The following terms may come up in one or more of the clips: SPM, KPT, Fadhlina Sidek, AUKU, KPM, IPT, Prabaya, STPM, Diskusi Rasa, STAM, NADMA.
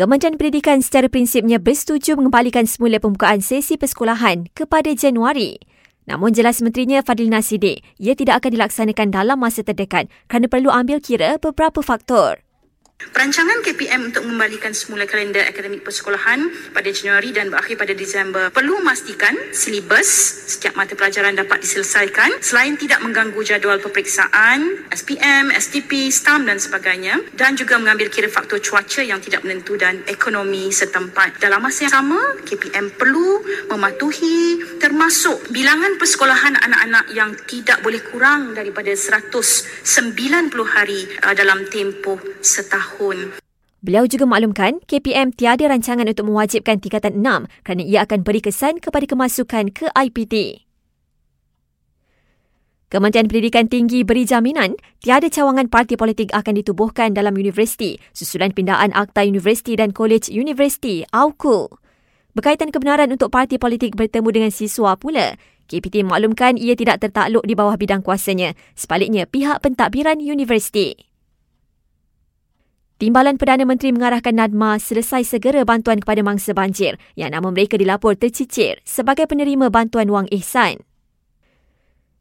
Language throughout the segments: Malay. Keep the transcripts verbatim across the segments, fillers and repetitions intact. Kementerian Pendidikan secara prinsipnya bersetuju mengembalikan semula pembukaan sesi persekolahan kepada Januari. Namun jelas menterinya Fadhlina Sidek, ia tidak akan dilaksanakan dalam masa terdekat kerana perlu ambil kira beberapa faktor. Perancangan K P M untuk mengembalikan semula kalender akademik persekolahan pada Januari dan berakhir pada Disember perlu memastikan silibus setiap mata pelajaran dapat diselesaikan selain tidak mengganggu jadual peperiksaan, S P M, S T P, S T A M dan sebagainya, dan juga mengambil kira faktor cuaca yang tidak menentu dan ekonomi setempat. Dalam masa yang sama, K P M perlu mematuhi termasuk bilangan persekolahan anak-anak yang tidak boleh kurang daripada seratus sembilan puluh hari dalam tempoh setahun. Beliau juga maklumkan K P M tiada rancangan untuk mewajibkan tingkatan enam kerana ia akan beri kesan kepada kemasukan ke I P T. Kementerian Pendidikan Tinggi beri jaminan tiada cawangan parti politik akan ditubuhkan dalam universiti susulan pindaan Akta Universiti dan Kolej Universiti A U K U. Berkaitan kebenaran untuk parti politik bertemu dengan siswa pula, K P T maklumkan ia tidak tertakluk di bawah bidang kuasanya, sebaliknya pihak pentadbiran universiti. Timbalan Perdana Menteri mengarahkan NADMA selesai segera bantuan kepada mangsa banjir yang nama mereka dilaporkan tercicir sebagai penerima bantuan wang ihsan.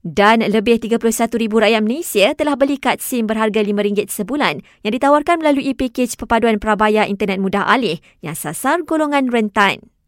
Dan lebih tiga puluh satu ribu rakyat Malaysia telah beli kad SIM berharga lima ringgit sebulan yang ditawarkan melalui pakej perpaduan Prabaya Internet Mudah Alih yang sasar golongan rentan.